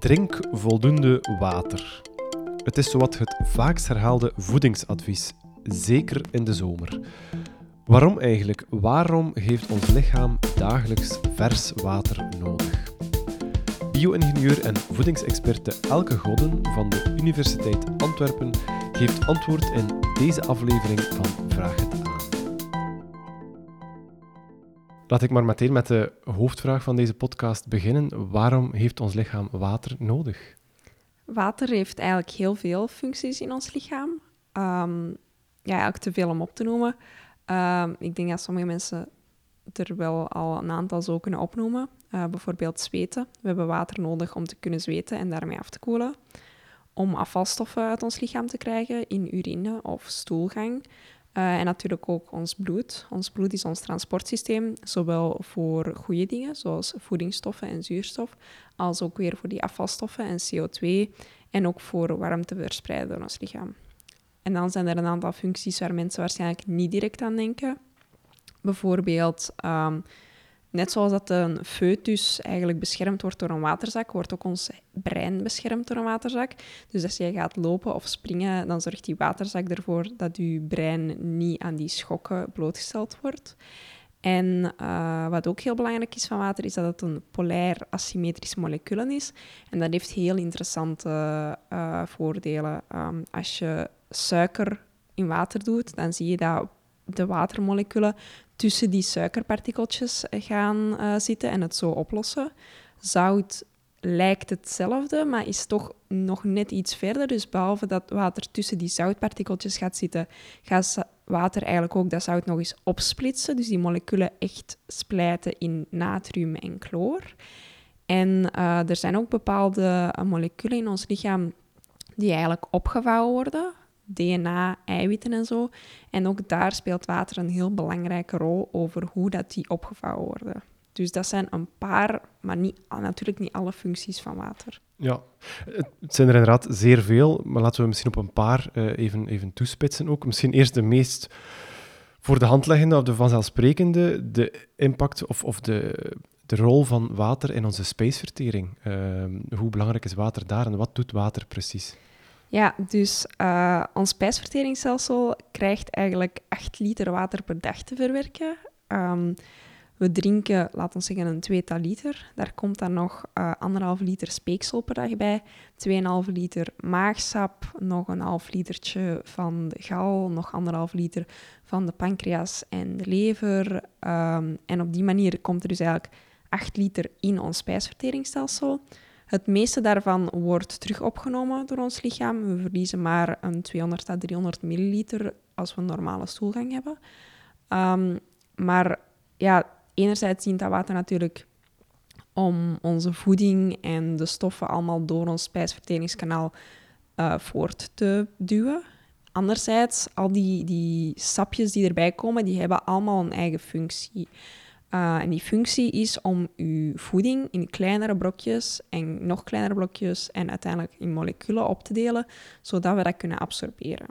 Drink voldoende water. Het is zowat het vaakst herhaalde voedingsadvies, zeker in de zomer. Waarom eigenlijk? Waarom heeft ons lichaam dagelijks vers water nodig? Bio-ingenieur en voedingsexperte Elke Godden van de Universiteit Antwerpen geeft antwoord in deze aflevering van Vraag het aan. Laat ik maar meteen met de hoofdvraag van deze podcast beginnen. Waarom heeft ons lichaam water nodig? Water heeft eigenlijk heel veel functies in ons lichaam. Eigenlijk te veel om op te noemen. Ik denk dat sommige mensen er wel al een aantal zo kunnen opnoemen. Bijvoorbeeld zweten. We hebben water nodig om te kunnen zweten en daarmee af te koelen. Om afvalstoffen uit ons lichaam te krijgen in urine of stoelgang. En natuurlijk ook ons bloed. Ons bloed is ons transportsysteem, zowel voor goede dingen, zoals voedingsstoffen en zuurstof, als ook weer voor die afvalstoffen en CO2, en ook voor warmte verspreiden door ons lichaam. En dan zijn er een aantal functies waar mensen waarschijnlijk niet direct aan denken. Bijvoorbeeld, net zoals dat een foetus eigenlijk beschermd wordt door een waterzak, wordt ook ons brein beschermd door een waterzak. Dus als jij gaat lopen of springen, dan zorgt die waterzak ervoor dat je brein niet aan die schokken blootgesteld wordt. En wat ook heel belangrijk is van water, is dat het een polair asymmetrisch molecuul is. En dat heeft heel interessante voordelen. Als je suiker in water doet, dan zie je dat de watermoleculen tussen die suikerpartikeltjes gaan zitten en het zo oplossen. Zout lijkt hetzelfde, maar is toch nog net iets verder. Dus behalve dat water tussen die zoutpartikeltjes gaat zitten, gaat water eigenlijk ook dat zout nog eens opsplitsen. Dus die moleculen echt splijten in natrium en chloor. En er zijn ook bepaalde moleculen in ons lichaam die eigenlijk opgevouwen worden. DNA, eiwitten en zo. En ook daar speelt water een heel belangrijke rol over hoe dat die opgevouwen worden. Dus dat zijn een paar, maar natuurlijk niet alle functies van water. Ja, het zijn er inderdaad zeer veel, maar laten we misschien op een paar even toespitsen ook. Misschien eerst de meest voor de hand liggende of de vanzelfsprekende, de impact of de rol van water in onze spijsvertering. Hoe belangrijk is water daar en wat doet water precies? Ja, dus ons spijsverteringsstelsel krijgt eigenlijk 8 liter water per dag te verwerken. We drinken, laten we zeggen, een 2-tal liter. Daar komt dan nog 1,5 liter speeksel per dag bij, 2,5 liter maagsap, nog een half litertje van de gal, nog 1,5 liter van de pancreas en de lever. En op die manier komt er dus eigenlijk 8 liter in ons spijsverteringsstelsel. Het meeste daarvan wordt terug opgenomen door ons lichaam. We verliezen maar een 200 à 300 milliliter als we een normale stoelgang hebben. Maar ja, enerzijds dient dat water natuurlijk om onze voeding en de stoffen allemaal door ons spijsverteringskanaal voort te duwen. Anderzijds, al die sapjes die erbij komen, die hebben allemaal een eigen functie. En die functie is om uw voeding in kleinere brokjes en nog kleinere brokjes en uiteindelijk in moleculen op te delen, zodat we dat kunnen absorberen.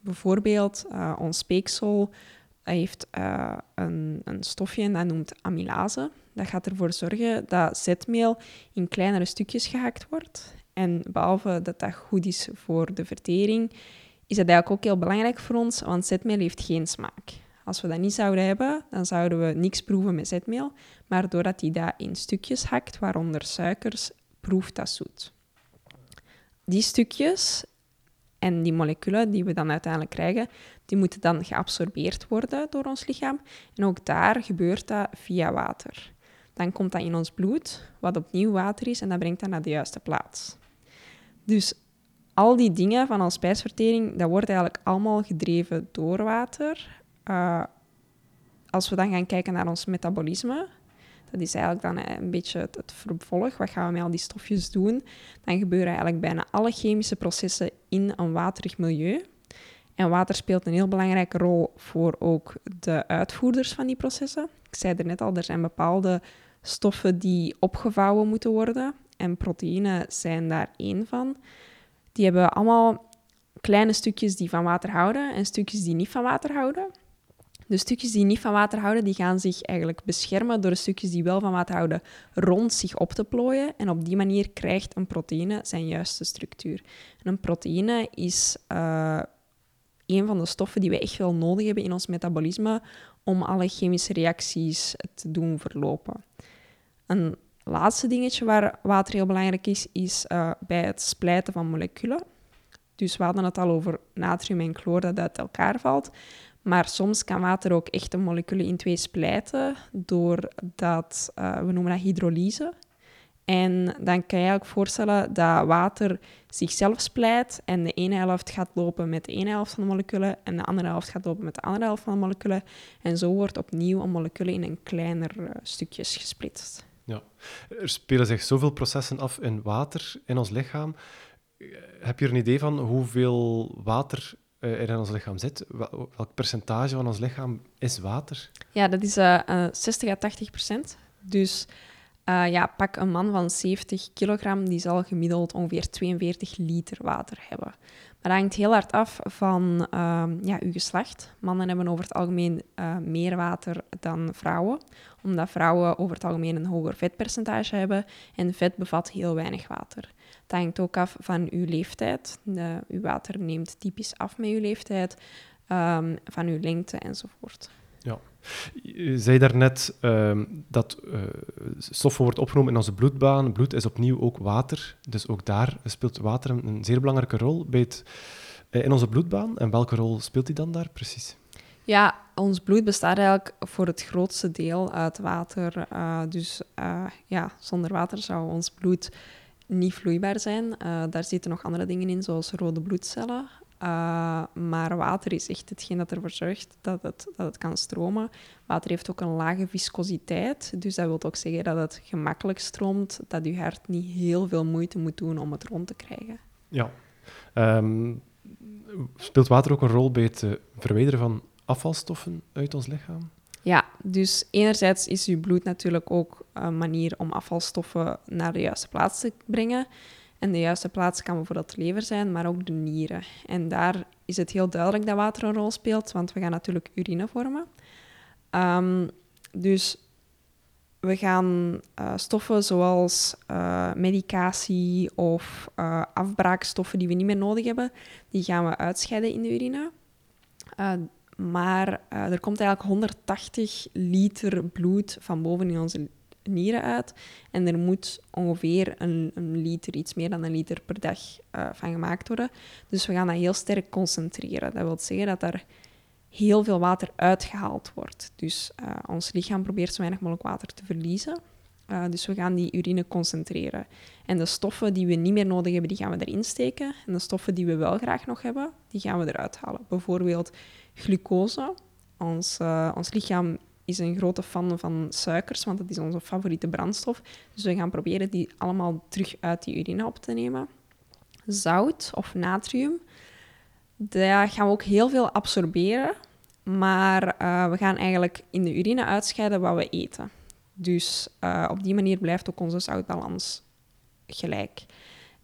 Bijvoorbeeld, ons speeksel heeft een stofje en dat noemt amylase. Dat gaat ervoor zorgen dat zetmeel in kleinere stukjes gehakt wordt. En behalve dat dat goed is voor de vertering, is dat eigenlijk ook heel belangrijk voor ons, want zetmeel heeft geen smaak. Als we dat niet zouden hebben, dan zouden we niks proeven met zetmeel. Maar doordat hij dat in stukjes hakt, waaronder suikers, proeft dat zoet. Die stukjes en die moleculen die we dan uiteindelijk krijgen, die moeten dan geabsorbeerd worden door ons lichaam. En ook daar gebeurt dat via water. Dan komt dat in ons bloed, wat opnieuw water is, en dat brengt dat naar de juiste plaats. Dus al die dingen van onze spijsvertering, dat wordt eigenlijk allemaal gedreven door water. Als we dan gaan kijken naar ons metabolisme, dat is eigenlijk dan een beetje het vervolg. Wat gaan we met al die stofjes doen? Dan gebeuren eigenlijk bijna alle chemische processen in een waterig milieu. En water speelt een heel belangrijke rol voor ook de uitvoerders van die processen. Ik zei er net al, er zijn bepaalde stoffen die opgevouwen moeten worden. En proteïnen zijn daar één van. Die hebben allemaal kleine stukjes die van water houden en stukjes die niet van water houden. De stukjes die niet van water houden, die gaan zich eigenlijk beschermen door de stukjes die wel van water houden rond zich op te plooien. En op die manier krijgt een proteïne zijn juiste structuur. En een proteïne is een van de stoffen die we echt wel nodig hebben in ons metabolisme om alle chemische reacties te doen verlopen. Een laatste dingetje waar water heel belangrijk is, is bij het splijten van moleculen. Dus we hadden het al over natrium en chloor dat uit elkaar valt. Maar soms kan water ook echt een moleculen in twee splijten doordat we noemen dat hydrolyse. En dan kan je eigenlijk voorstellen dat water zichzelf splijt en de ene helft gaat lopen met de ene helft van de moleculen en de andere helft gaat lopen met de andere helft van de moleculen. En zo wordt opnieuw een moleculen in een kleiner stukjes gesplitst. Ja. Er spelen zich zoveel processen af in water, in ons lichaam. Heb je er een idee van hoeveel water er in ons lichaam zit? Welk percentage van ons lichaam is water? Ja, dat is 60 à 80%. Dus pak een man van 70 kilogram, die zal gemiddeld ongeveer 42 liter water hebben. Maar dat hangt heel hard af van uw geslacht. Mannen hebben over het algemeen meer water dan vrouwen, omdat vrouwen over het algemeen een hoger vetpercentage hebben en vet bevat heel weinig water. Dat hangt ook af van uw leeftijd. Uw water neemt typisch af met uw leeftijd, van uw lengte enzovoort. Ja. Je zei daarnet dat stoffen wordt opgenomen in onze bloedbaan. Bloed is opnieuw ook water. Dus ook daar speelt water een zeer belangrijke rol bij in onze bloedbaan. En welke rol speelt die dan daar precies? Ja, ons bloed bestaat eigenlijk voor het grootste deel uit water. Dus zonder water zou ons bloed niet vloeibaar zijn. Daar zitten nog andere dingen in, zoals rode bloedcellen. Maar water is echt hetgeen dat ervoor zorgt dat het kan stromen. Water heeft ook een lage viscositeit, dus dat wil ook zeggen dat het gemakkelijk stroomt, dat je hart niet heel veel moeite moet doen om het rond te krijgen. Ja. Speelt water ook een rol bij het verwijderen van afvalstoffen uit ons lichaam? Ja, dus enerzijds is je bloed natuurlijk ook een manier om afvalstoffen naar de juiste plaats te brengen. En de juiste plaats kan bijvoorbeeld de lever zijn, maar ook de nieren. En daar is het heel duidelijk dat water een rol speelt, want we gaan natuurlijk urine vormen. Dus we gaan stoffen zoals medicatie of afbraakstoffen die we niet meer nodig hebben, die gaan we uitscheiden in de urine. Maar er komt eigenlijk 180 liter bloed van boven in onze nieren uit. En er moet ongeveer een liter, iets meer dan een liter per dag van gemaakt worden. Dus we gaan dat heel sterk concentreren. Dat wil zeggen dat er heel veel water uitgehaald wordt. Dus ons lichaam probeert zo weinig mogelijk water te verliezen. Dus we gaan die urine concentreren. En de stoffen die we niet meer nodig hebben, die gaan we erin steken. En de stoffen die we wel graag nog hebben, die gaan we eruit halen. Bijvoorbeeld glucose. Ons lichaam is een grote fan van suikers, want dat is onze favoriete brandstof. Dus we gaan proberen die allemaal terug uit die urine op te nemen. Zout of natrium, daar gaan we ook heel veel absorberen. Maar we gaan eigenlijk in de urine uitscheiden wat we eten. Dus op die manier blijft ook onze zoutbalans gelijk.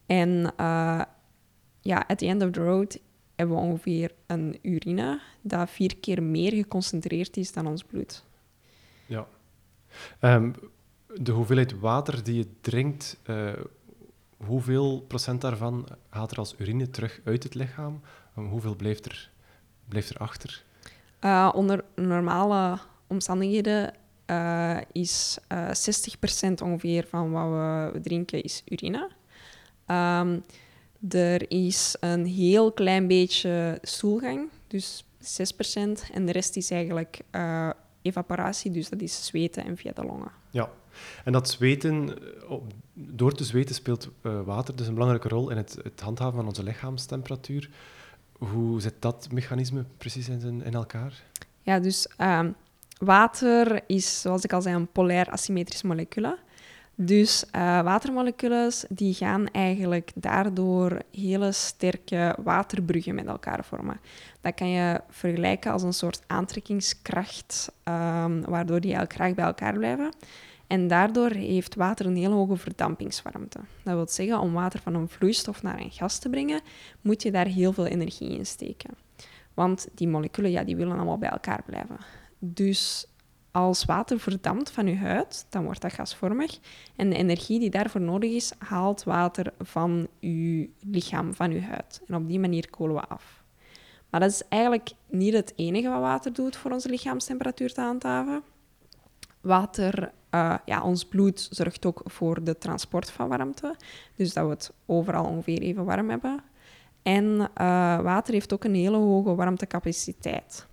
En at the end of the road hebben we ongeveer een urine dat 4 keer meer geconcentreerd is dan ons bloed. Ja. De hoeveelheid water die je drinkt, hoeveel procent daarvan gaat er als urine terug uit het lichaam? Hoeveel blijft er achter? Onder normale omstandigheden is 60% ongeveer van wat we drinken is urine. Er is een heel klein beetje stoelgang, dus 6%. En de rest is eigenlijk evaporatie, dus dat is zweten en via de longen. Ja, en dat zweten, door te zweten speelt water dus een belangrijke rol in het handhaven van onze lichaamstemperatuur. Hoe zit dat mechanisme precies in elkaar? Ja, dus water is, zoals ik al zei, een polair asymmetrisch molecuul. Dus watermoleculen die gaan eigenlijk daardoor hele sterke waterbruggen met elkaar vormen. Dat kan je vergelijken als een soort aantrekkingskracht, waardoor die eigenlijk graag bij elkaar blijven. En daardoor heeft water een heel hoge verdampingswarmte. Dat wil zeggen, om water van een vloeistof naar een gas te brengen, moet je daar heel veel energie in steken. Want die moleculen, ja, die willen allemaal bij elkaar blijven. Dus als water verdampt van je huid, dan wordt dat gasvormig. En de energie die daarvoor nodig is, haalt water van je lichaam, van je huid. En op die manier koelen we af. Maar dat is eigenlijk niet het enige wat water doet voor onze lichaamstemperatuur te handhaven. Water, ons bloed zorgt ook voor de transport van warmte. Dus dat we het overal ongeveer even warm hebben. En water heeft ook een hele hoge warmtecapaciteit.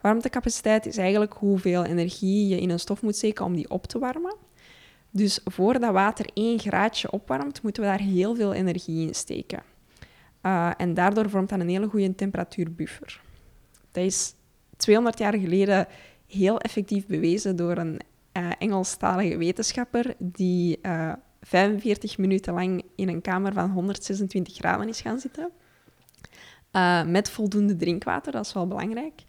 Warmtecapaciteit is eigenlijk hoeveel energie je in een stof moet steken om die op te warmen. Dus voordat water 1 graadje opwarmt, moeten we daar heel veel energie in steken. En daardoor vormt dat een hele goede temperatuurbuffer. Dat is 200 jaar geleden heel effectief bewezen door een Engelstalige wetenschapper die 45 minuten lang in een kamer van 126 graden is gaan zitten. Met voldoende drinkwater, dat is wel belangrijk.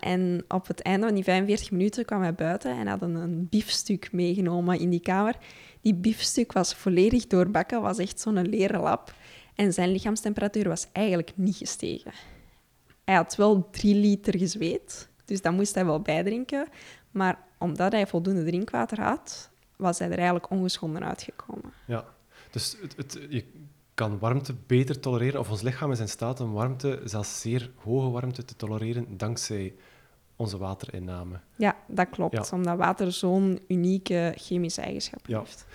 En op het einde van die 45 minuten kwam hij buiten en hadden een biefstuk meegenomen in die kamer. Die biefstuk was volledig doorbakken, was echt zo'n leren lap. En zijn lichaamstemperatuur was eigenlijk niet gestegen. Hij had wel 3 liter gezweet, dus dat moest hij wel bijdrinken. Maar omdat hij voldoende drinkwater had, was hij er eigenlijk ongeschonden uitgekomen. Ja, dus je kan warmte beter tolereren, of ons lichaam is in staat om warmte, zelfs zeer hoge warmte, te tolereren dankzij onze waterinname. Ja, dat klopt, ja. Omdat water zo'n unieke chemische eigenschap heeft.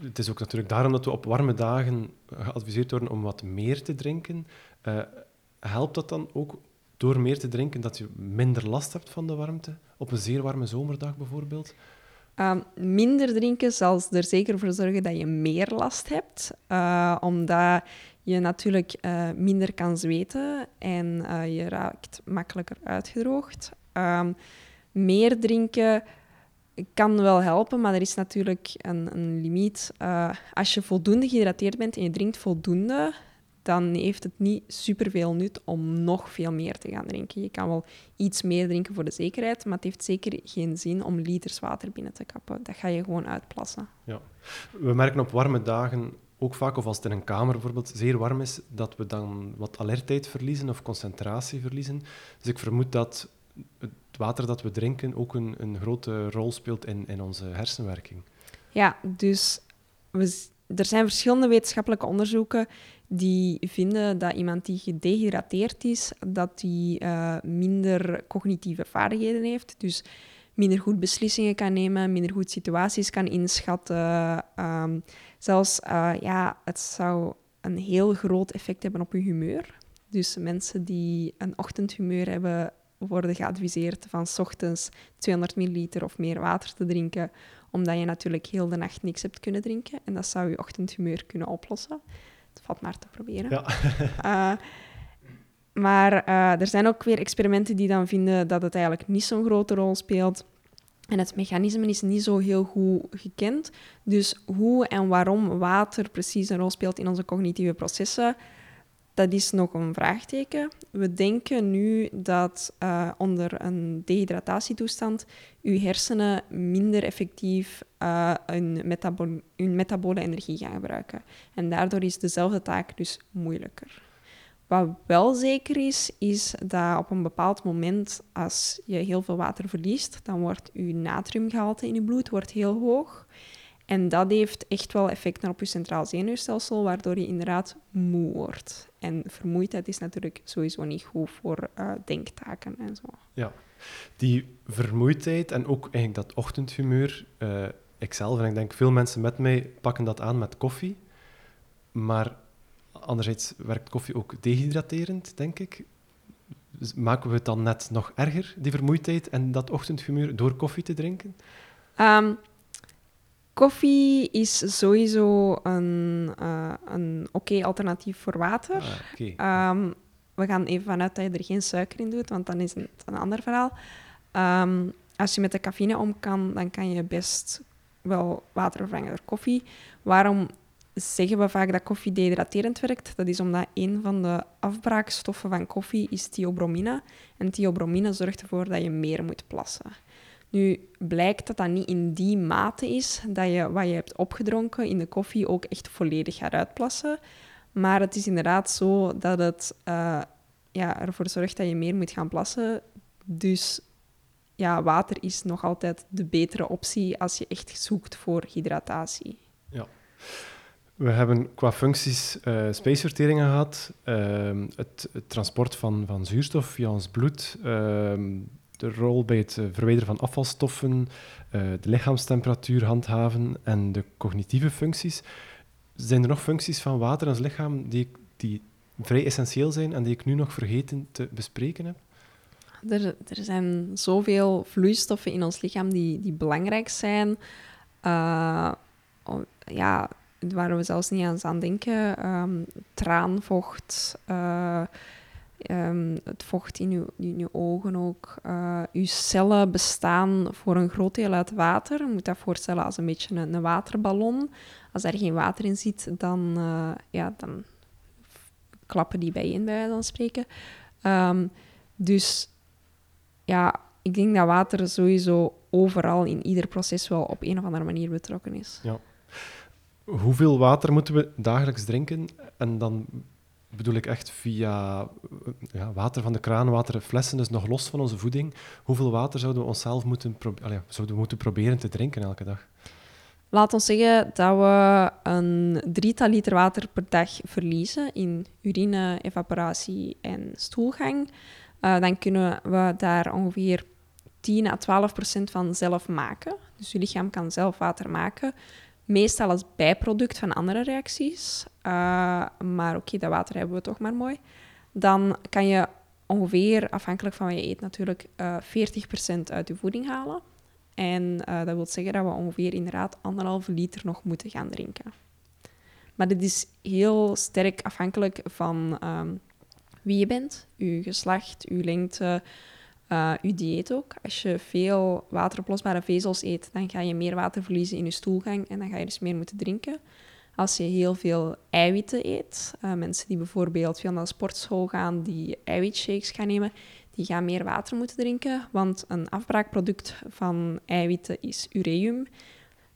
Het is ook natuurlijk daarom dat we op warme dagen geadviseerd worden om wat meer te drinken. Helpt dat dan ook door meer te drinken dat je minder last hebt van de warmte? Op een zeer warme zomerdag bijvoorbeeld? Minder drinken zal er zeker voor zorgen dat je meer last hebt. Omdat je natuurlijk minder kan zweten en je raakt makkelijker uitgedroogd. Meer drinken kan wel helpen, maar er is natuurlijk een limiet. Als je voldoende gehydrateerd bent en je drinkt voldoende, dan heeft het niet superveel nut om nog veel meer te gaan drinken. Je kan wel iets meer drinken voor de zekerheid, maar het heeft zeker geen zin om liters water binnen te kappen. Dat ga je gewoon uitplassen. Ja. We merken op warme dagen ook vaak, of als het in een kamer bijvoorbeeld zeer warm is, dat we dan wat alertheid verliezen of concentratie verliezen. Dus ik vermoed dat het water dat we drinken ook een grote rol speelt in onze hersenwerking. Ja, dus er zijn verschillende wetenschappelijke onderzoeken die vinden dat iemand die gedehydrateerd is, dat die minder cognitieve vaardigheden heeft. Dus minder goed beslissingen kan nemen, minder goed situaties kan inschatten. Het zou een heel groot effect hebben op je humeur. Dus mensen die een ochtendhumeur hebben, worden geadviseerd van 's ochtends 200 milliliter of meer water te drinken, omdat je natuurlijk heel de nacht niks hebt kunnen drinken. En dat zou je ochtendhumeur kunnen oplossen. Het valt maar te proberen. Ja. Maar er zijn ook weer experimenten die dan vinden dat het eigenlijk niet zo'n grote rol speelt. En het mechanisme is niet zo heel goed gekend. Dus hoe en waarom water precies een rol speelt in onze cognitieve processen, dat is nog een vraagteken. We denken nu dat onder een dehydratatietoestand uw hersenen minder effectief hun metabole energie gaan gebruiken. En daardoor is dezelfde taak dus moeilijker. Wat wel zeker is, is dat op een bepaald moment, als je heel veel water verliest, dan wordt uw natriumgehalte in je bloed heel hoog. En dat heeft echt wel effecten op je centraal zenuwstelsel, waardoor je inderdaad moe wordt. En vermoeidheid is natuurlijk sowieso niet goed voor denktaken en zo. Ja, die vermoeidheid en ook eigenlijk dat ochtendhumeur, ikzelf en ik denk veel mensen met mij pakken dat aan met koffie. Maar anderzijds werkt koffie ook dehydraterend, denk ik. Dus maken we het dan net nog erger, die vermoeidheid en dat ochtendhumeur, door koffie te drinken? Koffie is sowieso een oké alternatief voor water. Okay. We gaan even vanuit dat je er geen suiker in doet, want dan is het een ander verhaal. Als je met de cafeïne om kan, dan kan je best wel water vervangen door koffie. Waarom zeggen we vaak dat koffie dehydraterend werkt? Dat is omdat een van de afbraakstoffen van koffie is theobromine. En theobromine zorgt ervoor dat je meer moet plassen. Nu blijkt dat dat niet in die mate is dat je wat je hebt opgedronken in de koffie ook echt volledig gaat uitplassen. Maar het is inderdaad zo dat het ja, ervoor zorgt dat je meer moet gaan plassen. Dus ja, water is nog altijd de betere optie als je echt zoekt voor hydratatie. Ja. We hebben qua functies spijsverteringen gehad, het transport van zuurstof via ons bloed, de rol bij het verwijderen van afvalstoffen, de lichaamstemperatuur handhaven en de cognitieve functies. Zijn er nog functies van water in ons lichaam die vrij essentieel zijn en die ik nu nog vergeten te bespreken heb? Er zijn zoveel vloeistoffen in ons lichaam die belangrijk zijn. Waar we zelfs niet eens aan denken. Traanvocht, het vocht in uw ogen ook. Uw cellen bestaan voor een groot deel uit water. Je moet dat voorstellen als een beetje een waterballon. Als er geen water in zit, dan klappen die bijeen, bij wijze van spreken. Dus ja, ik denk dat water sowieso overal in ieder proces wel op een of andere manier betrokken is. Ja. Hoeveel water moeten we dagelijks drinken? En dan bedoel ik echt via water van de kraan, waterflessen, dus nog los van onze voeding. Hoeveel water zouden we onszelf moeten proberen te drinken elke dag? Laat ons zeggen dat we een 3-tal liter water per dag verliezen in urine, evaporatie en stoelgang. Dan kunnen we daar ongeveer 10-12% van zelf maken. Dus je lichaam kan zelf water maken. Meestal als bijproduct van andere reacties. Maar oké, dat water hebben we toch maar mooi. Dan kan je ongeveer, afhankelijk van wat je eet natuurlijk, 40% uit je voeding halen. En dat wil zeggen dat we ongeveer inderdaad 1,5 liter nog moeten gaan drinken. Maar dit is heel sterk afhankelijk van wie je bent, je geslacht, je lengte, je dieet ook. Als je veel wateroplosbare vezels eet, dan ga je meer water verliezen in je stoelgang en dan ga je dus meer moeten drinken. Als je heel veel eiwitten eet, mensen die bijvoorbeeld veel naar de sportschool gaan, die eiwitshakes gaan nemen, die gaan meer water moeten drinken, want een afbraakproduct van eiwitten is ureum.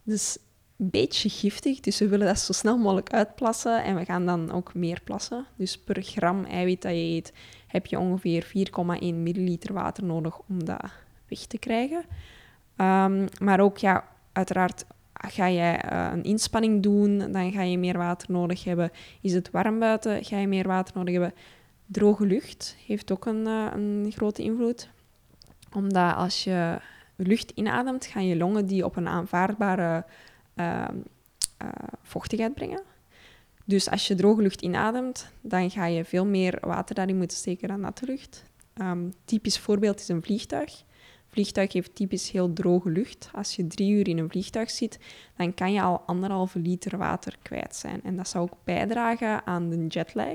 Dus een beetje giftig, dus we willen dat zo snel mogelijk uitplassen en we gaan dan ook meer plassen. Dus per gram eiwit dat je eet, heb je ongeveer 4,1 milliliter water nodig om dat weg te krijgen. Maar ook, ja, uiteraard ga jij een inspanning doen, dan ga je meer water nodig hebben. Is het warm buiten, ga je meer water nodig hebben. Droge lucht heeft ook een grote invloed, omdat als je lucht inademt, gaan je longen die op een aanvaardbare vochtigheid brengen. Dus als je droge lucht inademt, dan ga je veel meer water daarin moeten steken dan natte lucht. Typisch voorbeeld is een vliegtuig. Een vliegtuig heeft typisch heel droge lucht. Als je 3 uur in een vliegtuig zit, dan kan je al 1,5 liter water kwijt zijn. En dat zou ook bijdragen aan de jetlag.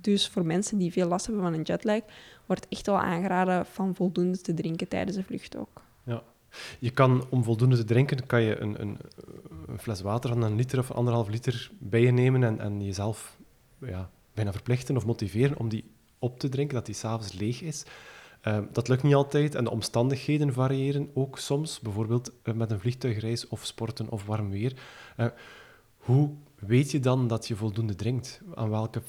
Dus voor mensen die veel last hebben van een jetlag, wordt echt wel aangeraden van voldoende te drinken tijdens de vlucht ook. Ja. Je kan, om voldoende te drinken, kan je een fles water van 1 liter of 1,5 liter bij je nemen en jezelf bijna verplichten of motiveren om die op te drinken, dat die 's avonds leeg is. Dat lukt niet altijd en de omstandigheden variëren ook soms, bijvoorbeeld met een vliegtuigreis of sporten of warm weer. Hoe weet je dan dat je voldoende drinkt? Aan welke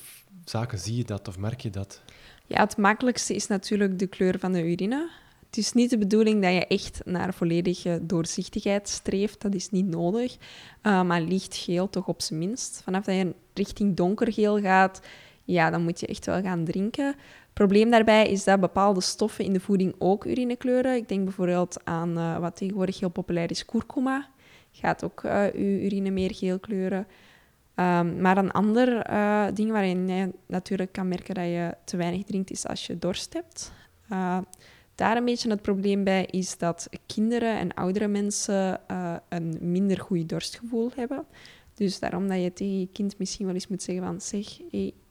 zaken zie je dat of merk je dat? Ja, het makkelijkste is natuurlijk de kleur van de urine. Het is niet de bedoeling dat je echt naar volledige doorzichtigheid streeft. Dat is niet nodig. Maar lichtgeel toch op zijn minst. Vanaf dat je richting donkergeel gaat, ja, dan moet je echt wel gaan drinken. Het probleem daarbij is dat bepaalde stoffen in de voeding ook urine kleuren. Ik denk bijvoorbeeld aan wat tegenwoordig heel populair is, kurkuma. Gaat ook je urine meer geel kleuren. Maar een ander ding waarin je natuurlijk kan merken dat je te weinig drinkt, is als je dorst hebt. Daar een beetje het probleem bij is dat kinderen en oudere mensen een minder goed dorstgevoel hebben. Dus daarom dat je tegen je kind misschien wel eens moet zeggen van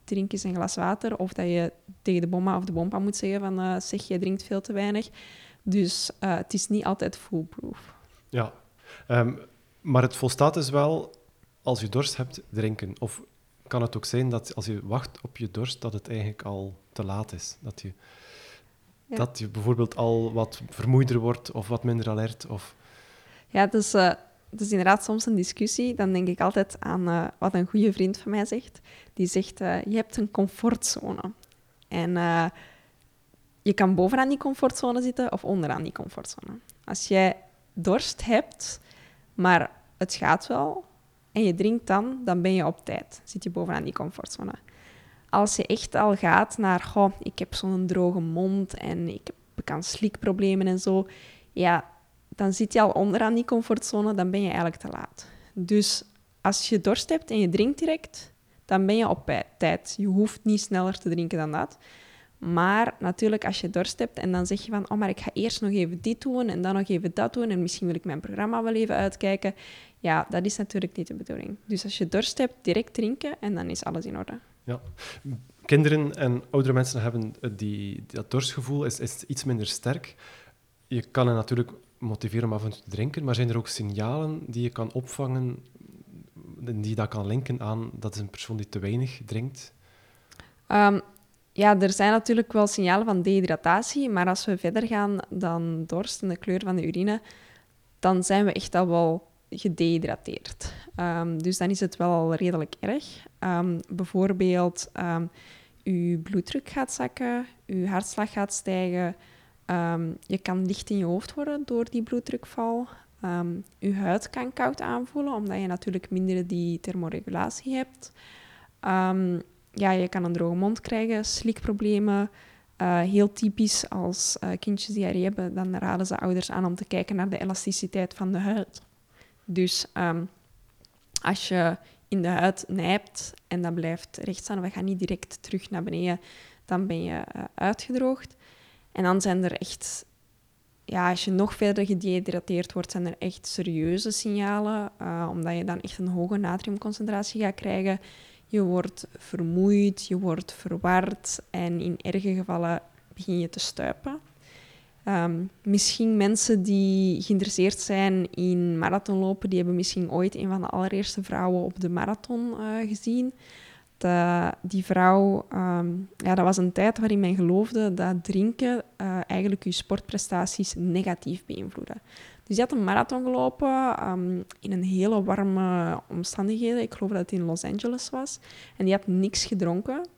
drink eens een glas water. Of dat je tegen de bomma of de bompa moet zeggen van jij drinkt veel te weinig. Dus het is niet altijd foolproof. Ja, maar het volstaat dus wel als je dorst hebt, drinken. Of kan het ook zijn dat als je wacht op je dorst, dat het eigenlijk al te laat is? Dat je bijvoorbeeld al wat vermoeider wordt of wat minder alert? Of... Ja, het is inderdaad soms een discussie. Dan denk ik altijd aan wat een goede vriend van mij zegt. Die zegt, je hebt een comfortzone. En je kan bovenaan die comfortzone zitten of onderaan die comfortzone. Als jij dorst hebt, maar het gaat wel en je drinkt dan ben je op tijd. Zit je bovenaan die comfortzone. Als je echt al gaat naar, goh, ik heb zo'n droge mond en ik heb slikproblemen en zo, ja, dan zit je al onderaan die comfortzone, dan ben je eigenlijk te laat. Dus als je dorst hebt en je drinkt direct, dan ben je op tijd. Je hoeft niet sneller te drinken dan dat. Maar natuurlijk, als je dorst hebt en dan zeg je van, oh, maar ik ga eerst nog even dit doen en dan nog even dat doen en misschien wil ik mijn programma wel even uitkijken. Ja, dat is natuurlijk niet de bedoeling. Dus als je dorst hebt, direct drinken en dan is alles in orde. Ja. Kinderen en oudere mensen hebben dat dorstgevoel is iets minder sterk. Je kan hen natuurlijk motiveren om af en toe te drinken, maar zijn er ook signalen die je kan opvangen, die dat kan linken aan dat is een persoon die te weinig drinkt? Ja, er zijn natuurlijk wel signalen van dehydratatie, maar als we verder gaan dan dorst en de kleur van de urine, dan zijn we echt al wel gedehydrateerd. Dus dan is het wel al redelijk erg. Bijvoorbeeld, je bloeddruk gaat zakken, je hartslag gaat stijgen, je kan licht in je hoofd worden door die bloeddrukval. Je huid kan koud aanvoelen, omdat je natuurlijk minder die thermoregulatie hebt. Ja, je kan een droge mond krijgen, slikproblemen. Heel typisch als kindjes diarree hebben, dan raden ze ouders aan om te kijken naar de elasticiteit van de huid. Dus als je in de huid nijpt en dat blijft rechtstaan, we gaan niet direct terug naar beneden, dan ben je uitgedroogd. En dan zijn er echt... Ja, als je nog verder gedehydrateerd wordt, zijn er echt serieuze signalen. Omdat je dan echt een hoge natriumconcentratie gaat krijgen. Je wordt vermoeid, je wordt verward en in erge gevallen begin je te stuipen. Misschien mensen die geïnteresseerd zijn in marathonlopen, die hebben misschien ooit een van de allereerste vrouwen op de marathon gezien. Die vrouw, ja, dat was een tijd waarin men geloofde dat drinken eigenlijk je sportprestaties negatief beïnvloedde. Dus die had een marathon gelopen in een hele warme omstandigheden. Ik geloof dat het in Los Angeles was. En die had niks gedronken.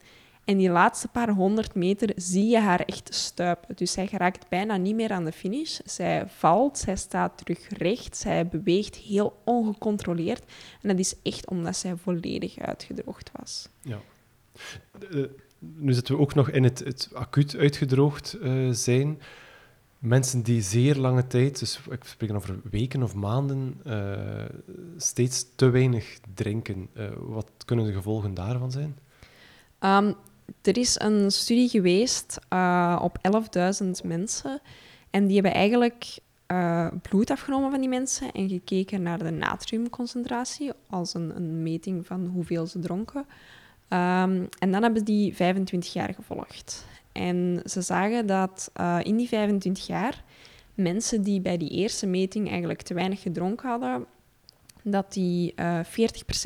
En die laatste paar 100 meter zie je haar echt stuipen. Dus zij geraakt bijna niet meer aan de finish. Zij valt, zij staat terug recht, zij beweegt heel ongecontroleerd. En dat is echt omdat zij volledig uitgedroogd was. Ja. Nu zitten we ook nog in het acuut uitgedroogd zijn. Mensen die zeer lange tijd, dus ik spreek over weken of maanden, steeds te weinig drinken. Wat kunnen de gevolgen daarvan zijn? Er is een studie geweest op 11.000 mensen en die hebben eigenlijk bloed afgenomen van die mensen en gekeken naar de natriumconcentratie als een meting van hoeveel ze dronken. En dan hebben die 25 jaar gevolgd. En ze zagen dat in die 25 jaar mensen die bij die eerste meting eigenlijk te weinig gedronken hadden, dat die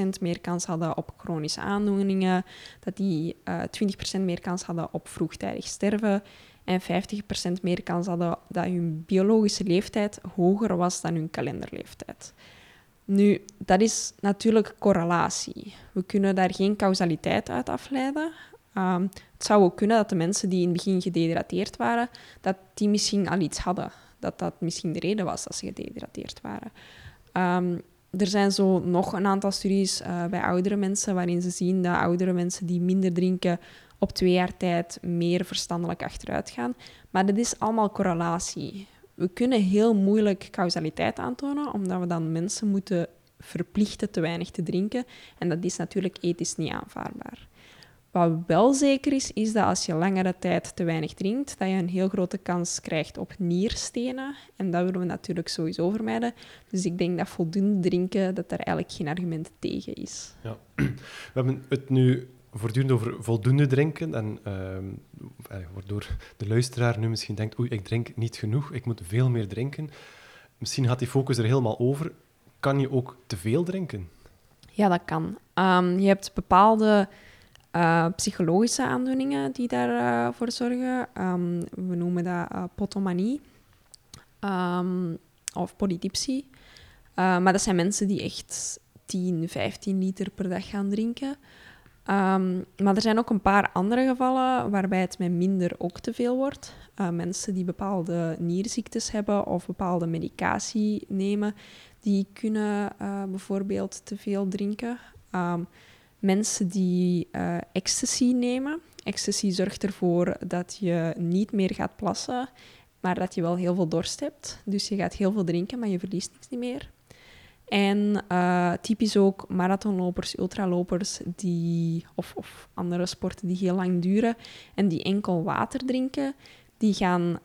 40% meer kans hadden op chronische aandoeningen, dat die 20% meer kans hadden op vroegtijdig sterven en 50% meer kans hadden dat hun biologische leeftijd hoger was dan hun kalenderleeftijd. Nu, dat is natuurlijk correlatie. We kunnen daar geen causaliteit uit afleiden. Het zou ook kunnen dat de mensen die in het begin gedehydrateerd waren, dat die misschien al iets hadden. Dat misschien de reden was dat ze gedehydrateerd waren. Er zijn zo nog een aantal studies bij oudere mensen waarin ze zien dat oudere mensen die minder drinken op 2 jaar tijd meer verstandelijk achteruit gaan. Maar dat is allemaal correlatie. We kunnen heel moeilijk causaliteit aantonen, omdat we dan mensen moeten verplichten te weinig te drinken. En dat is natuurlijk ethisch niet aanvaardbaar. Wat wel zeker is, is dat als je langere tijd te weinig drinkt, dat je een heel grote kans krijgt op nierstenen. En dat willen we natuurlijk sowieso vermijden. Dus ik denk dat voldoende drinken, dat daar eigenlijk geen argument tegen is. Ja. We hebben het nu voortdurend over voldoende drinken. En waardoor de luisteraar nu misschien denkt, oei, ik drink niet genoeg, ik moet veel meer drinken. Misschien gaat die focus er helemaal over. Kan je ook te veel drinken? Ja, dat kan. Je hebt bepaalde... psychologische aandoeningen die daarvoor zorgen. We noemen dat potomanie of polydipsie. Maar dat zijn mensen die echt 10, 15 liter per dag gaan drinken. Maar er zijn ook een paar andere gevallen waarbij het met minder ook te veel wordt. Mensen die bepaalde nierziektes hebben of bepaalde medicatie nemen, die kunnen bijvoorbeeld te veel drinken. Mensen die ecstasy nemen. Ecstasy zorgt ervoor dat je niet meer gaat plassen, maar dat je wel heel veel dorst hebt. Dus je gaat heel veel drinken, maar je verliest niks niet meer. En typisch ook marathonlopers, ultralopers die, of andere sporten die heel lang duren en die enkel water drinken, die gaan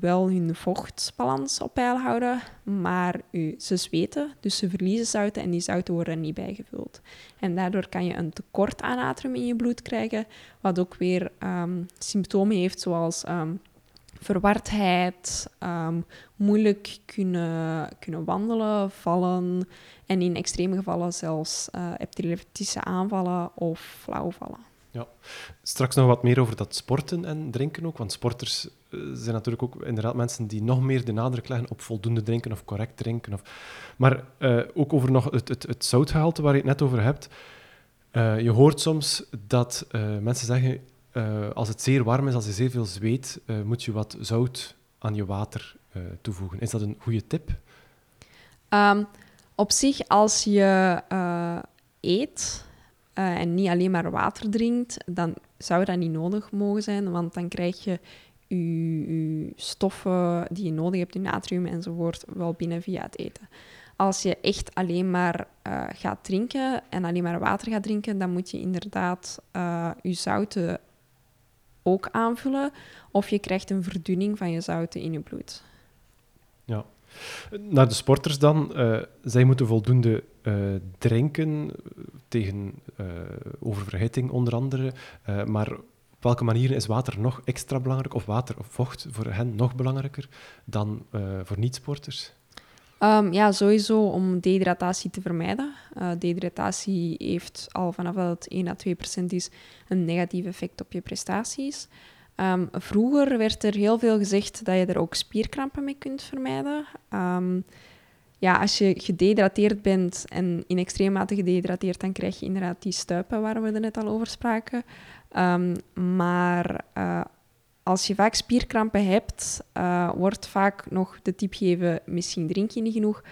wel hun vochtbalans op peil houden, maar ze zweten, dus ze verliezen zouten en die zouten worden niet bijgevuld. En daardoor kan je een tekort aan natrium in je bloed krijgen, wat ook weer symptomen heeft zoals verwardheid, moeilijk kunnen wandelen, vallen en in extreme gevallen zelfs epileptische aanvallen of flauwvallen. Ja. Straks nog wat meer over dat sporten en drinken ook, want sporters zijn natuurlijk ook inderdaad mensen die nog meer de nadruk leggen op voldoende drinken of correct drinken. Maar ook over nog het zoutgehalte waar je het net over hebt. Je hoort soms dat mensen zeggen, als het zeer warm is, als je zeer veel zweet, moet je wat zout aan je water toevoegen. Is dat een goede tip? Op zich, als je eet en niet alleen maar water drinkt, dan zou dat niet nodig mogen zijn, want dan krijg je je stoffen die je nodig hebt, je natrium enzovoort, wel binnen via het eten. Als je echt alleen maar gaat drinken en alleen maar water gaat drinken, dan moet je inderdaad je zouten ook aanvullen. Of je krijgt een verdunning van je zouten in je bloed. Ja. Naar de sporters dan. Zij moeten voldoende drinken tegen oververhitting onder andere. Maar op welke manier is water nog extra belangrijk? Of water of vocht voor hen nog belangrijker dan voor niet-sporters? Ja, sowieso om dehydratatie te vermijden. Dehydratatie heeft al vanaf dat het 1-2% is een negatief effect op je prestaties. Vroeger werd er heel veel gezegd dat je er ook spierkrampen mee kunt vermijden. Ja, als je gedehydrateerd bent en in extreme mate gedehydrateerd, dan krijg je inderdaad die stuipen waar we er net al over spraken. Maar als je vaak spierkrampen hebt, wordt vaak nog de tip gegeven, misschien drink je niet genoeg.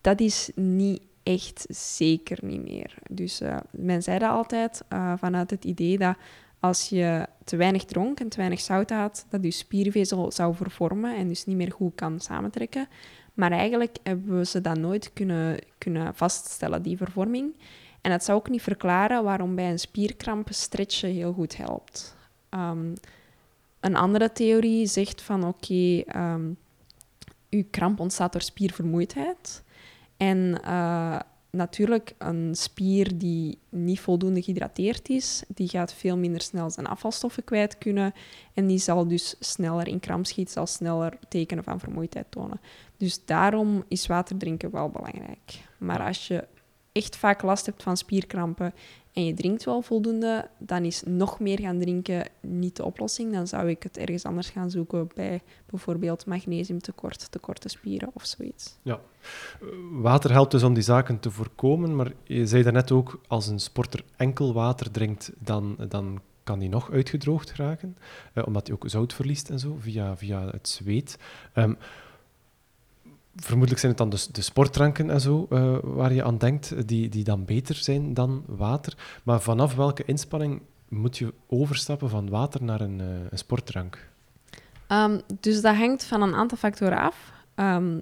Dat is niet echt zeker niet meer. Dus men zei dat altijd vanuit het idee dat als je te weinig dronk en te weinig zout had, dat je spiervezel zou vervormen en dus niet meer goed kan samentrekken. Maar eigenlijk hebben we ze dat nooit kunnen vaststellen, die vervorming. En dat zou ook niet verklaren waarom bij een spierkramp stretchen heel goed helpt. Een andere theorie zegt van oké, uw kramp ontstaat door spiervermoeidheid. En natuurlijk, een spier die niet voldoende gehydrateerd is, die gaat veel minder snel zijn afvalstoffen kwijt kunnen. En die zal dus sneller in kramp schieten, zal sneller tekenen van vermoeidheid tonen. Dus daarom is water drinken wel belangrijk. Maar als je echt vaak last hebt van spierkrampen en je drinkt wel voldoende, dan is nog meer gaan drinken niet de oplossing. Dan zou ik het ergens anders gaan zoeken bij bijvoorbeeld magnesiumtekort, tekorte spieren of zoiets. Ja, water helpt dus om die zaken te voorkomen, maar je zei daarnet ook, als een sporter enkel water drinkt, dan kan die nog uitgedroogd raken, omdat hij ook zout verliest en zo, via het zweet. Vermoedelijk zijn het dan de sportdranken en zo waar je aan denkt, die dan beter zijn dan water. Maar vanaf welke inspanning moet je overstappen van water naar een sportdrank? Dus dat hangt van een aantal factoren af.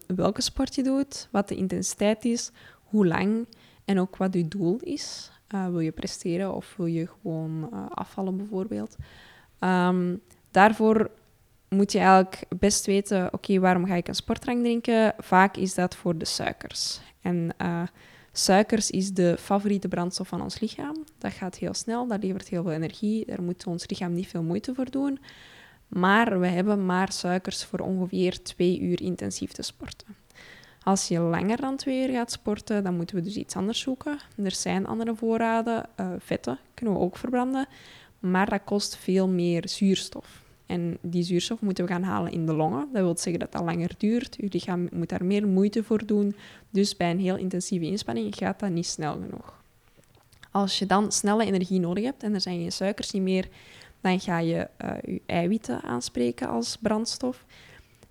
Welke sport je doet, wat de intensiteit is, hoe lang en ook wat je doel is. Wil je presteren of wil je gewoon afvallen bijvoorbeeld? Daarvoor moet je eigenlijk best weten, oké, waarom ga ik een sportdrank drinken? Vaak is dat voor de suikers. En suikers is de favoriete brandstof van ons lichaam. Dat gaat heel snel, dat levert heel veel energie. Daar moet ons lichaam niet veel moeite voor doen. Maar we hebben maar suikers voor ongeveer 2 uur intensief te sporten. Als je langer dan 2 uur gaat sporten, dan moeten we dus iets anders zoeken. Er zijn andere voorraden. Vetten kunnen we ook verbranden. Maar dat kost veel meer zuurstof. En die zuurstof moeten we gaan halen in de longen. Dat wil zeggen dat dat langer duurt. Je lichaam moet daar meer moeite voor doen. Dus bij een heel intensieve inspanning gaat dat niet snel genoeg. Als je dan snelle energie nodig hebt en er zijn geen suikers niet meer, dan ga je je eiwitten aanspreken als brandstof.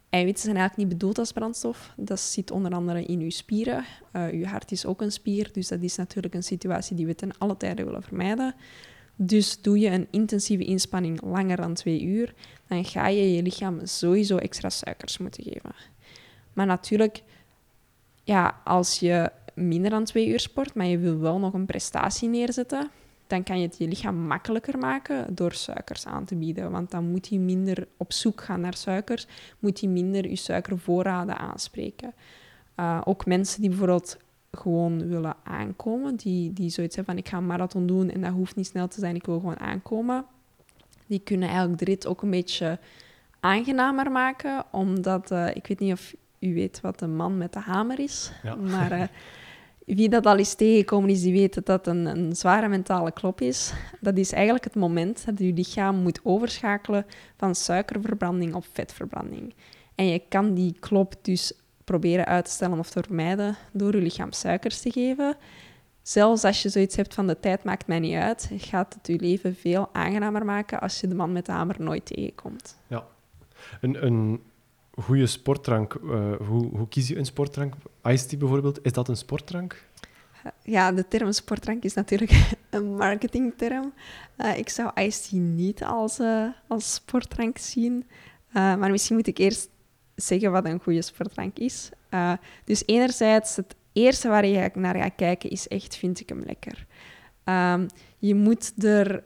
Eiwitten zijn eigenlijk niet bedoeld als brandstof. Dat zit onder andere in uw spieren. Uw hart is ook een spier, dus dat is natuurlijk een situatie die we ten alle tijde willen vermijden. Dus doe je een intensieve inspanning langer dan 2 uur, dan ga je je lichaam sowieso extra suikers moeten geven. Maar natuurlijk, ja, als je minder dan 2 uur sport, maar je wil wel nog een prestatie neerzetten, dan kan je het je lichaam makkelijker maken door suikers aan te bieden. Want dan moet hij minder op zoek gaan naar suikers, moet hij minder je suikervoorraden aanspreken. Ook mensen die bijvoorbeeld gewoon willen aankomen, die zoiets hebben van ik ga een marathon doen en dat hoeft niet snel te zijn, ik wil gewoon aankomen. Die kunnen eigenlijk de rit ook een beetje aangenamer maken, omdat ik weet niet of u weet wat de man met de hamer is, ja. Maar... Wie dat al is tegengekomen is, die weet dat dat een zware mentale klop is. Dat is eigenlijk het moment dat je lichaam moet overschakelen van suikerverbranding op vetverbranding. En je kan die klop dus proberen uit te stellen of te vermijden door je lichaam suikers te geven. Zelfs als je zoiets hebt van de tijd maakt mij niet uit, gaat het je leven veel aangenamer maken als je de man met de hamer nooit tegenkomt. Ja, een goede sportdrank. Hoe kies je een sportdrank? Ice tea bijvoorbeeld, is dat een sportdrank? Ja, de term sportdrank is natuurlijk een marketingterm. Ik zou ice tea niet als sportdrank zien. Maar misschien moet ik eerst zeggen wat een goede sportdrank is. Dus enerzijds, het eerste waar je naar gaat kijken is echt, vind ik hem lekker? Je moet er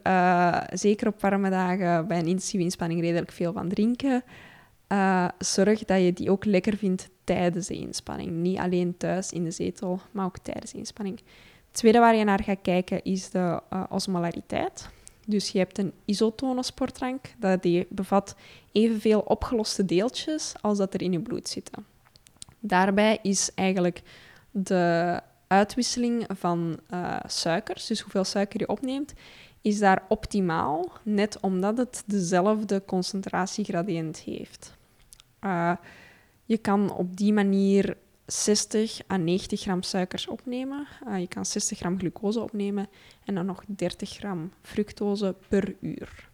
zeker op warme dagen bij een intensieve inspanning redelijk veel van drinken. Zorg dat je die ook lekker vindt tijdens de inspanning. Niet alleen thuis in de zetel, maar ook tijdens de inspanning. Het tweede waar je naar gaat kijken is de osmolariteit. Dus je hebt een isotone sportdrank. Dat die bevat evenveel opgeloste deeltjes als dat er in je bloed zitten. Daarbij is eigenlijk de uitwisseling van suikers, dus hoeveel suiker je opneemt, is daar optimaal, net omdat het dezelfde concentratiegradiënt heeft. Je kan op die manier 60 à 90 gram suikers opnemen. Je kan 60 gram glucose opnemen en dan nog 30 gram fructose per uur.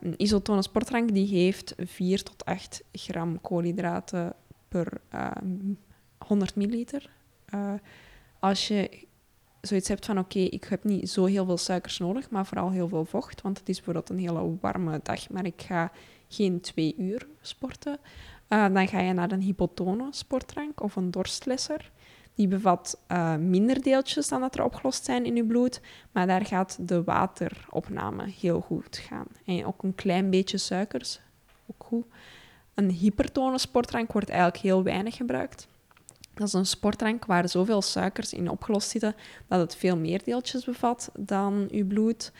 Een isotone sportdrank die heeft 4 tot 8 gram koolhydraten per 100 milliliter. Als je zoiets hebt van oké, ik heb niet zo heel veel suikers nodig, maar vooral heel veel vocht, want het is bijvoorbeeld een hele warme dag, maar ik ga geen 2 uur sporten. Dan ga je naar een hypotone sportdrank of een dorstlesser. Die bevat minder deeltjes dan dat er opgelost zijn in je bloed, maar daar gaat de wateropname heel goed gaan. En ook een klein beetje suikers, ook goed. Een hypertone sportdrank wordt eigenlijk heel weinig gebruikt. Dat is een sportdrank waar zoveel suikers in opgelost zitten dat het veel meer deeltjes bevat dan uw bloed.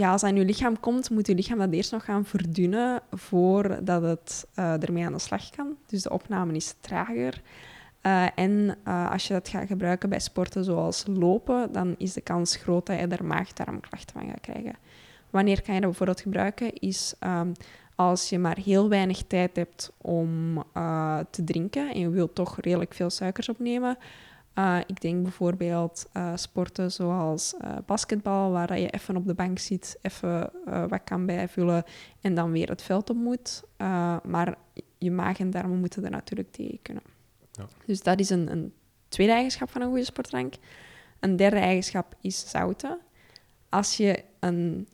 Als dat in uw lichaam komt, moet uw lichaam dat eerst nog gaan verdunnen voordat het ermee aan de slag kan. Dus de opname is trager. En als je dat gaat gebruiken bij sporten zoals lopen, dan is de kans groot dat je er maag-darmklachten van gaat krijgen. Wanneer kan je dat bijvoorbeeld gebruiken? Is... Als je maar heel weinig tijd hebt om te drinken en je wilt toch redelijk veel suikers opnemen. Ik denk bijvoorbeeld sporten zoals basketbal, waar je even op de bank zit, even wat kan bijvullen en dan weer het veld op moet. Maar je maag en darmen moeten er natuurlijk tegen kunnen. Ja. Dus dat is een tweede eigenschap van een goede sportdrank. Een derde eigenschap is zouten. Als je een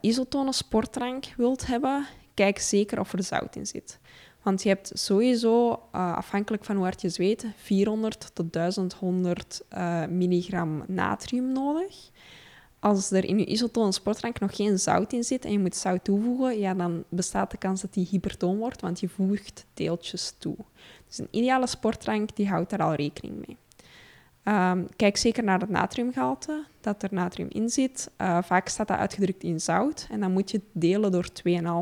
isotone sportdrank wilt hebben, kijk zeker of er zout in zit. Want je hebt sowieso, afhankelijk van hoe hard je zweet, 400 tot 1100 milligram natrium nodig. Als er in je isotone sportdrank nog geen zout in zit en je moet zout toevoegen, ja, dan bestaat de kans dat die hypertoon wordt, want je voegt deeltjes toe. Dus een ideale sportdrank die houdt daar al rekening mee. Kijk zeker naar het natriumgehalte, dat er natrium in zit. Vaak staat dat uitgedrukt in zout. En dan moet je het delen door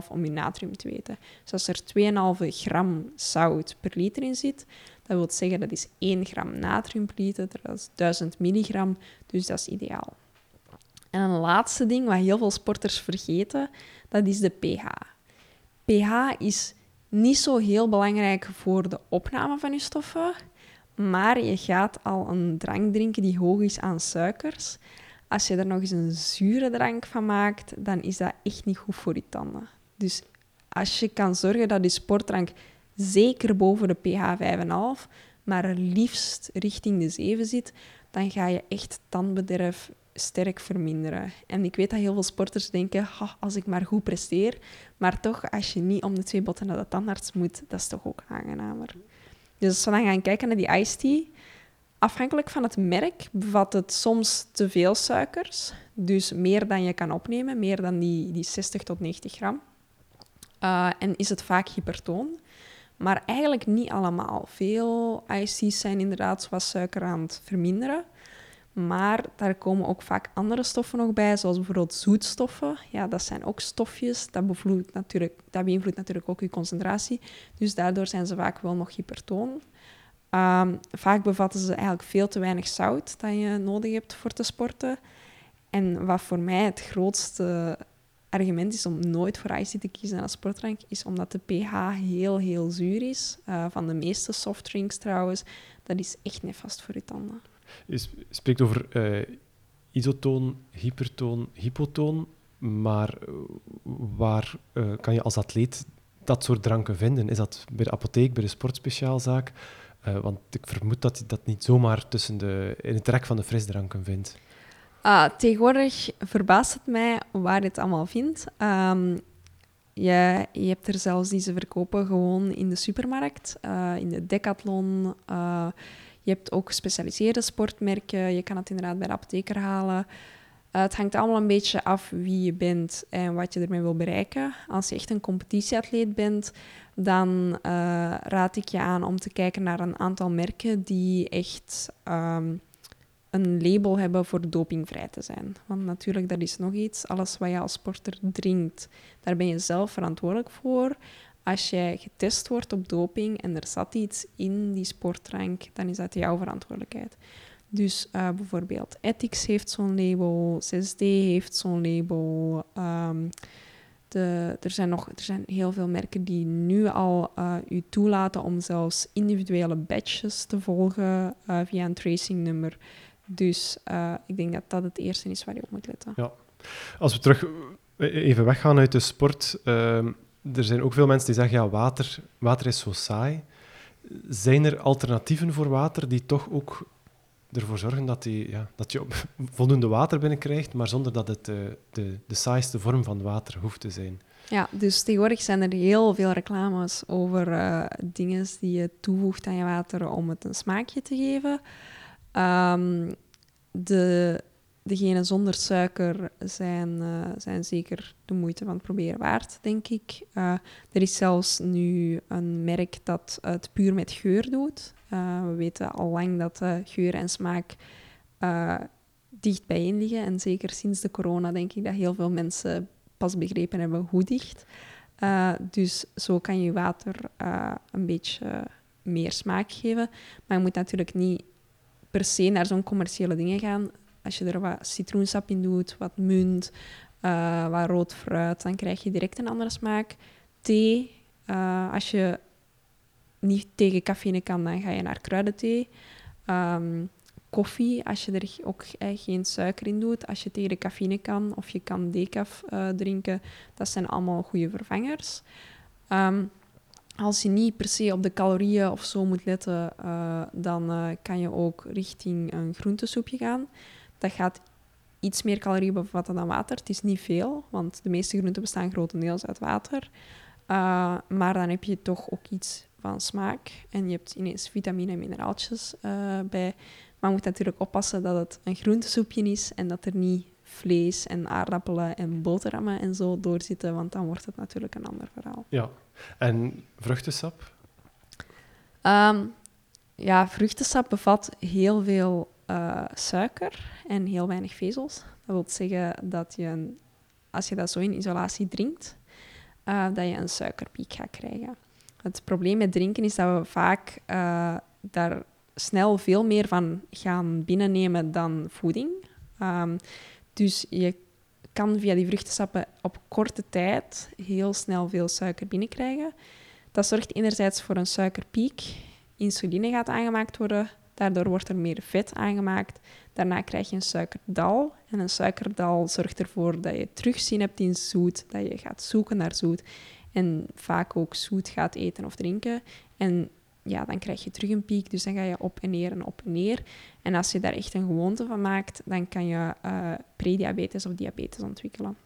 2,5 om je natrium te weten. Dus als er 2,5 gram zout per liter in zit, dat wil zeggen dat is 1 gram natrium per liter. Dat is 1000 milligram, dus dat is ideaal. En een laatste ding wat heel veel sporters vergeten, dat is de pH. pH is niet zo heel belangrijk voor de opname van je stoffen, Maar je gaat al een drank drinken die hoog is aan suikers. Als je er nog eens een zure drank van maakt, dan is dat echt niet goed voor je tanden. Dus als je kan zorgen dat je sportdrank zeker boven de pH 5,5, maar liefst richting de 7 zit, dan ga je echt tandbederf sterk verminderen. En ik weet dat heel veel sporters denken, als ik maar goed presteer. Maar toch, als je niet om de 2 botten naar de tandarts moet, dat is toch ook aangenamer. Dus als we dan gaan kijken naar die iced tea, afhankelijk van het merk bevat het soms te veel suikers. Dus meer dan je kan opnemen, meer dan die 60 tot 90 gram. En is het vaak hypertoon. Maar eigenlijk niet allemaal. Veel iced teas zijn inderdaad wat suiker aan het verminderen. Maar daar komen ook vaak andere stoffen nog bij, zoals bijvoorbeeld zoetstoffen. Ja, dat zijn ook stofjes. Dat beïnvloedt natuurlijk ook je concentratie. Dus daardoor zijn ze vaak wel nog hypertoon. Vaak bevatten ze eigenlijk veel te weinig zout dat je nodig hebt voor te sporten. En wat voor mij het grootste argument is om nooit voor iced tea te kiezen als sportdrank, is omdat de pH heel, heel zuur is. Van de meeste softdrinks trouwens. Dat is echt nefast voor je tanden. Je spreekt over isotoon, hypertoon, hypotoon, maar waar kan je als atleet dat soort dranken vinden? Is dat bij de apotheek, bij de sportspeciaalzaak? Want ik vermoed dat je dat niet zomaar in het rek van de frisdranken vindt. Tegenwoordig verbaast het mij waar je het allemaal vindt. Je hebt er zelfs die ze verkopen gewoon in de supermarkt, in de Decathlon. Je hebt ook gespecialiseerde sportmerken. Je kan het inderdaad bij de apotheker halen. Het hangt allemaal een beetje af wie je bent en wat je ermee wil bereiken. Als je echt een competitieatleet bent, dan raad ik je aan om te kijken naar een aantal merken die echt een label hebben voor dopingvrij te zijn. Want natuurlijk, dat is nog iets. Alles wat je als sporter drinkt, daar ben je zelf verantwoordelijk voor. Als jij getest wordt op doping en er zat iets in die sportdrank, dan is dat jouw verantwoordelijkheid. Dus bijvoorbeeld Ethics heeft zo'n label, CSD heeft zo'n label. Er zijn heel veel merken die nu al u toelaten om zelfs individuele badges te volgen via een tracingnummer. Dus ik denk dat dat het eerste is waar je op moet letten. Ja. Als we terug even weggaan uit de sport... Er zijn ook veel mensen die zeggen, ja, water is zo saai. Zijn er alternatieven voor water die toch ook ervoor zorgen dat je voldoende water binnenkrijgt, maar zonder dat het de saaiste vorm van water hoeft te zijn? Ja, dus tegenwoordig zijn er heel veel reclames over dingen die je toevoegt aan je water om het een smaakje te geven. Degenen zonder suiker zijn zeker de moeite van het proberen waard, denk ik. Er is zelfs nu een merk dat het puur met geur doet. We weten al lang dat geur en smaak dicht bijeen liggen. En zeker sinds de corona denk ik dat heel veel mensen pas begrepen hebben hoe dicht. Dus zo kan je water een beetje meer smaak geven. Maar je moet natuurlijk niet per se naar zo'n commerciële dingen gaan. Als je er wat citroensap in doet, wat munt, wat rood fruit, dan krijg je direct een andere smaak. Thee, als je niet tegen cafeïne kan, dan ga je naar kruidenthee. Koffie, als je er ook geen suiker in doet. Als je tegen de cafeïne kan, of je kan decaf drinken, dat zijn allemaal goede vervangers. Als je niet per se op de calorieën of zo moet letten, dan kan je ook richting een groentesoepje gaan. Dat gaat iets meer calorieën bevatten dan water. Het is niet veel, want de meeste groenten bestaan grotendeels uit water. Maar dan heb je toch ook iets van smaak. En je hebt ineens vitamine en mineraaltjes bij. Maar je moet natuurlijk oppassen dat het een groentesoepje is en dat er niet vlees en aardappelen en boterhammen en zo door zitten, want dan wordt het natuurlijk een ander verhaal. Ja. En vruchtensap? Vruchtensap bevat heel veel suiker en heel weinig vezels. Dat wil zeggen dat je, als je dat zo in isolatie drinkt, dat je een suikerpiek gaat krijgen. Het probleem met drinken is dat we vaak daar snel veel meer van gaan binnennemen dan voeding. Dus je kan via die vruchtensappen op korte tijd heel snel veel suiker binnenkrijgen. Dat zorgt enerzijds voor een suikerpiek. insuline gaat aangemaakt worden. Daardoor wordt er meer vet aangemaakt. Daarna krijg je een suikerdal. En een suikerdal zorgt ervoor dat je terugzin hebt in zoet. Dat je gaat zoeken naar zoet. En vaak ook zoet gaat eten of drinken. En ja, dan krijg je terug een piek. Dus dan ga je op en neer en op en neer. En als je daar echt een gewoonte van maakt, dan kan je prediabetes of diabetes ontwikkelen.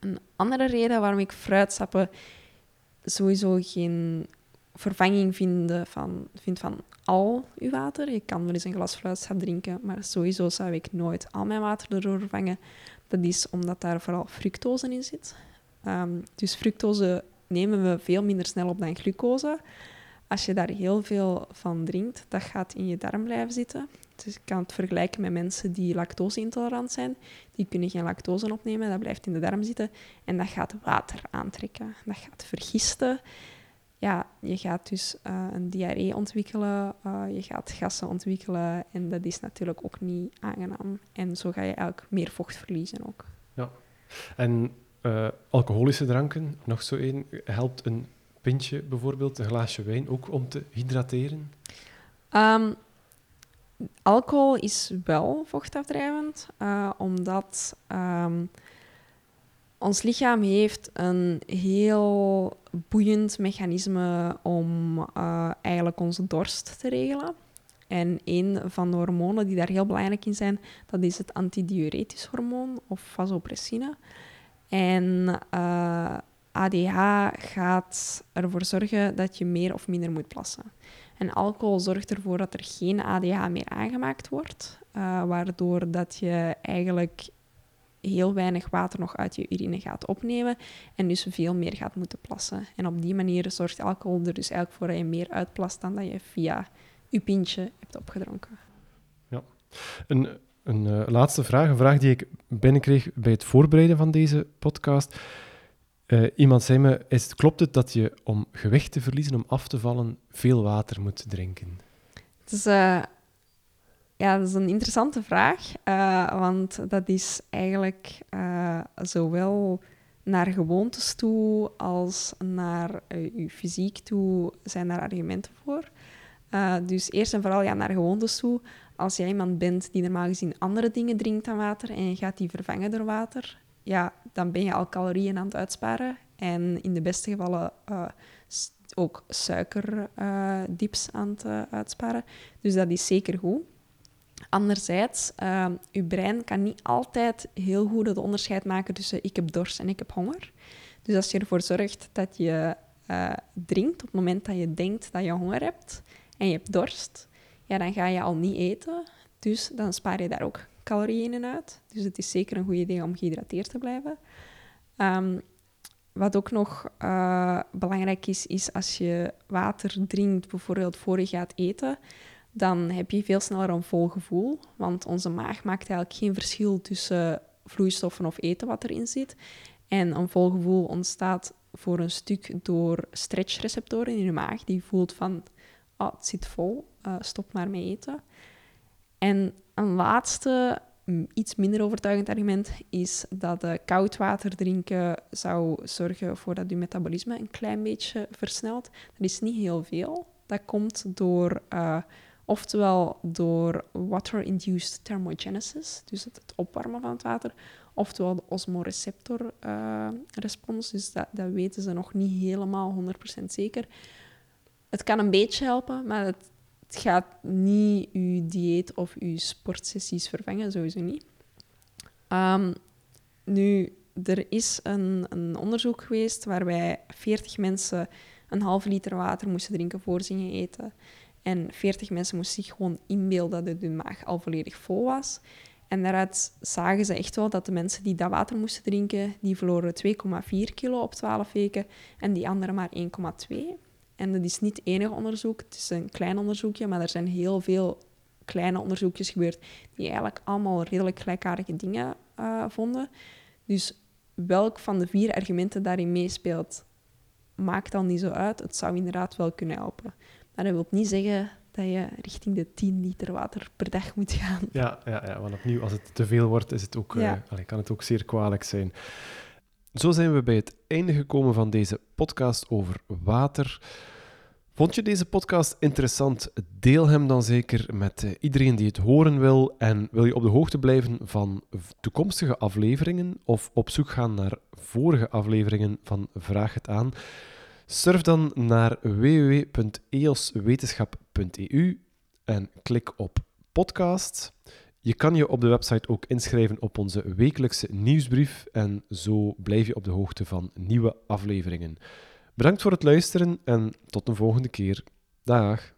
Een andere reden waarom ik fruitsappen sowieso geen vervanging vind van al uw water. Je kan wel eens een glas fruitsap drinken, maar sowieso zou ik nooit al mijn water erdoor vervangen. Dat is omdat daar vooral fructose in zit. Dus fructose nemen we veel minder snel op dan glucose. Als je daar heel veel van drinkt, dat gaat in je darm blijven zitten. Dus ik kan het vergelijken met mensen die lactose-intolerant zijn. Die kunnen geen lactose opnemen, dat blijft in de darm zitten. En dat gaat water aantrekken. Dat gaat vergisten. Ja, je gaat dus een diarree ontwikkelen. Je gaat gassen ontwikkelen. En dat is natuurlijk ook niet aangenaam. En zo ga je eigenlijk meer vocht verliezen ook. Ja. En alcoholische dranken, nog zo één, helpt een pintje bijvoorbeeld, een glaasje wijn, ook om te hydrateren? Alcohol is wel vochtafdrijvend, omdat ons lichaam heeft een heel boeiend mechanisme om eigenlijk onze dorst te regelen. En een van de hormonen die daar heel belangrijk in zijn, dat is het antidiuretisch hormoon of vasopressine. En ADH gaat ervoor zorgen dat je meer of minder moet plassen. En alcohol zorgt ervoor dat er geen ADH meer aangemaakt wordt, waardoor dat je eigenlijk heel weinig water nog uit je urine gaat opnemen en dus veel meer gaat moeten plassen. En op die manier zorgt alcohol er dus eigenlijk voor dat je meer uitplast dan dat je via je pintje hebt opgedronken. Ja. Een laatste vraag, een vraag die ik binnenkreeg bij het voorbereiden van deze podcast. Iemand zei me, klopt het dat je om gewicht te verliezen, om af te vallen, veel water moet drinken? Dat is een interessante vraag, want dat is eigenlijk zowel naar gewoontes toe als naar je fysiek toe zijn daar argumenten voor. Dus eerst en vooral naar gewoontes toe. Als jij iemand bent die normaal gezien andere dingen drinkt dan water en je gaat die vervangen door water, ja, dan ben je al calorieën aan het uitsparen. En in de beste gevallen ook suikerdips aan het uitsparen. Dus dat is zeker goed. Anderzijds, je brein kan niet altijd heel goed het onderscheid maken tussen ik heb dorst en ik heb honger. Dus als je ervoor zorgt dat je drinkt op het moment dat je denkt dat je honger hebt en je hebt dorst, ja, dan ga je al niet eten. Dus dan spaar je daar ook calorieën in uit. Dus het is zeker een goed idee om gehydrateerd te blijven. Wat ook nog belangrijk is als je water drinkt, bijvoorbeeld voor je gaat eten, dan heb je veel sneller een vol gevoel. Want onze maag maakt eigenlijk geen verschil tussen vloeistoffen of eten wat erin zit. En een vol gevoel ontstaat voor een stuk door stretchreceptoren in je maag. Die voelt van, het zit vol, stop maar met eten. En een laatste, iets minder overtuigend argument is dat koud water drinken zou zorgen voor dat je metabolisme een klein beetje versnelt. Dat is niet heel veel. Dat komt door, oftewel door water-induced thermogenesis, dus het opwarmen van het water, oftewel de osmoreceptor respons, dus dat weten ze nog niet helemaal 100% zeker. Het kan een beetje helpen, maar het gaat niet je dieet of je sportsessies vervangen, sowieso niet. Nu, er is een onderzoek geweest waarbij 40 mensen een half liter water moesten drinken voor ze gingen eten. En 40 mensen moesten zich gewoon inbeelden dat hun maag al volledig vol was. En daaruit zagen ze echt wel dat de mensen die dat water moesten drinken, die verloren 2,4 kilo op 12 weken en die anderen maar 1,2. En dat is niet het enige onderzoek, het is een klein onderzoekje, maar er zijn heel veel kleine onderzoekjes gebeurd die eigenlijk allemaal redelijk gelijkaardige dingen vonden. Dus welk van de 4 argumenten daarin meespeelt, maakt dan niet zo uit. Het zou inderdaad wel kunnen helpen. Maar dat wil niet zeggen dat je richting de 10 liter water per dag moet gaan. Ja, want opnieuw, als het te veel wordt, is het ook, kan het ook zeer kwalijk zijn. Zo zijn we bij het einde gekomen van deze podcast over water. Vond je deze podcast interessant? Deel hem dan zeker met iedereen die het horen wil. En wil je op de hoogte blijven van toekomstige afleveringen of op zoek gaan naar vorige afleveringen van Vraag het aan? Surf dan naar www.eoswetenschap.eu en klik op podcast. Je kan je op de website ook inschrijven op onze wekelijkse nieuwsbrief en zo blijf je op de hoogte van nieuwe afleveringen. Bedankt voor het luisteren en tot de volgende keer. Dag.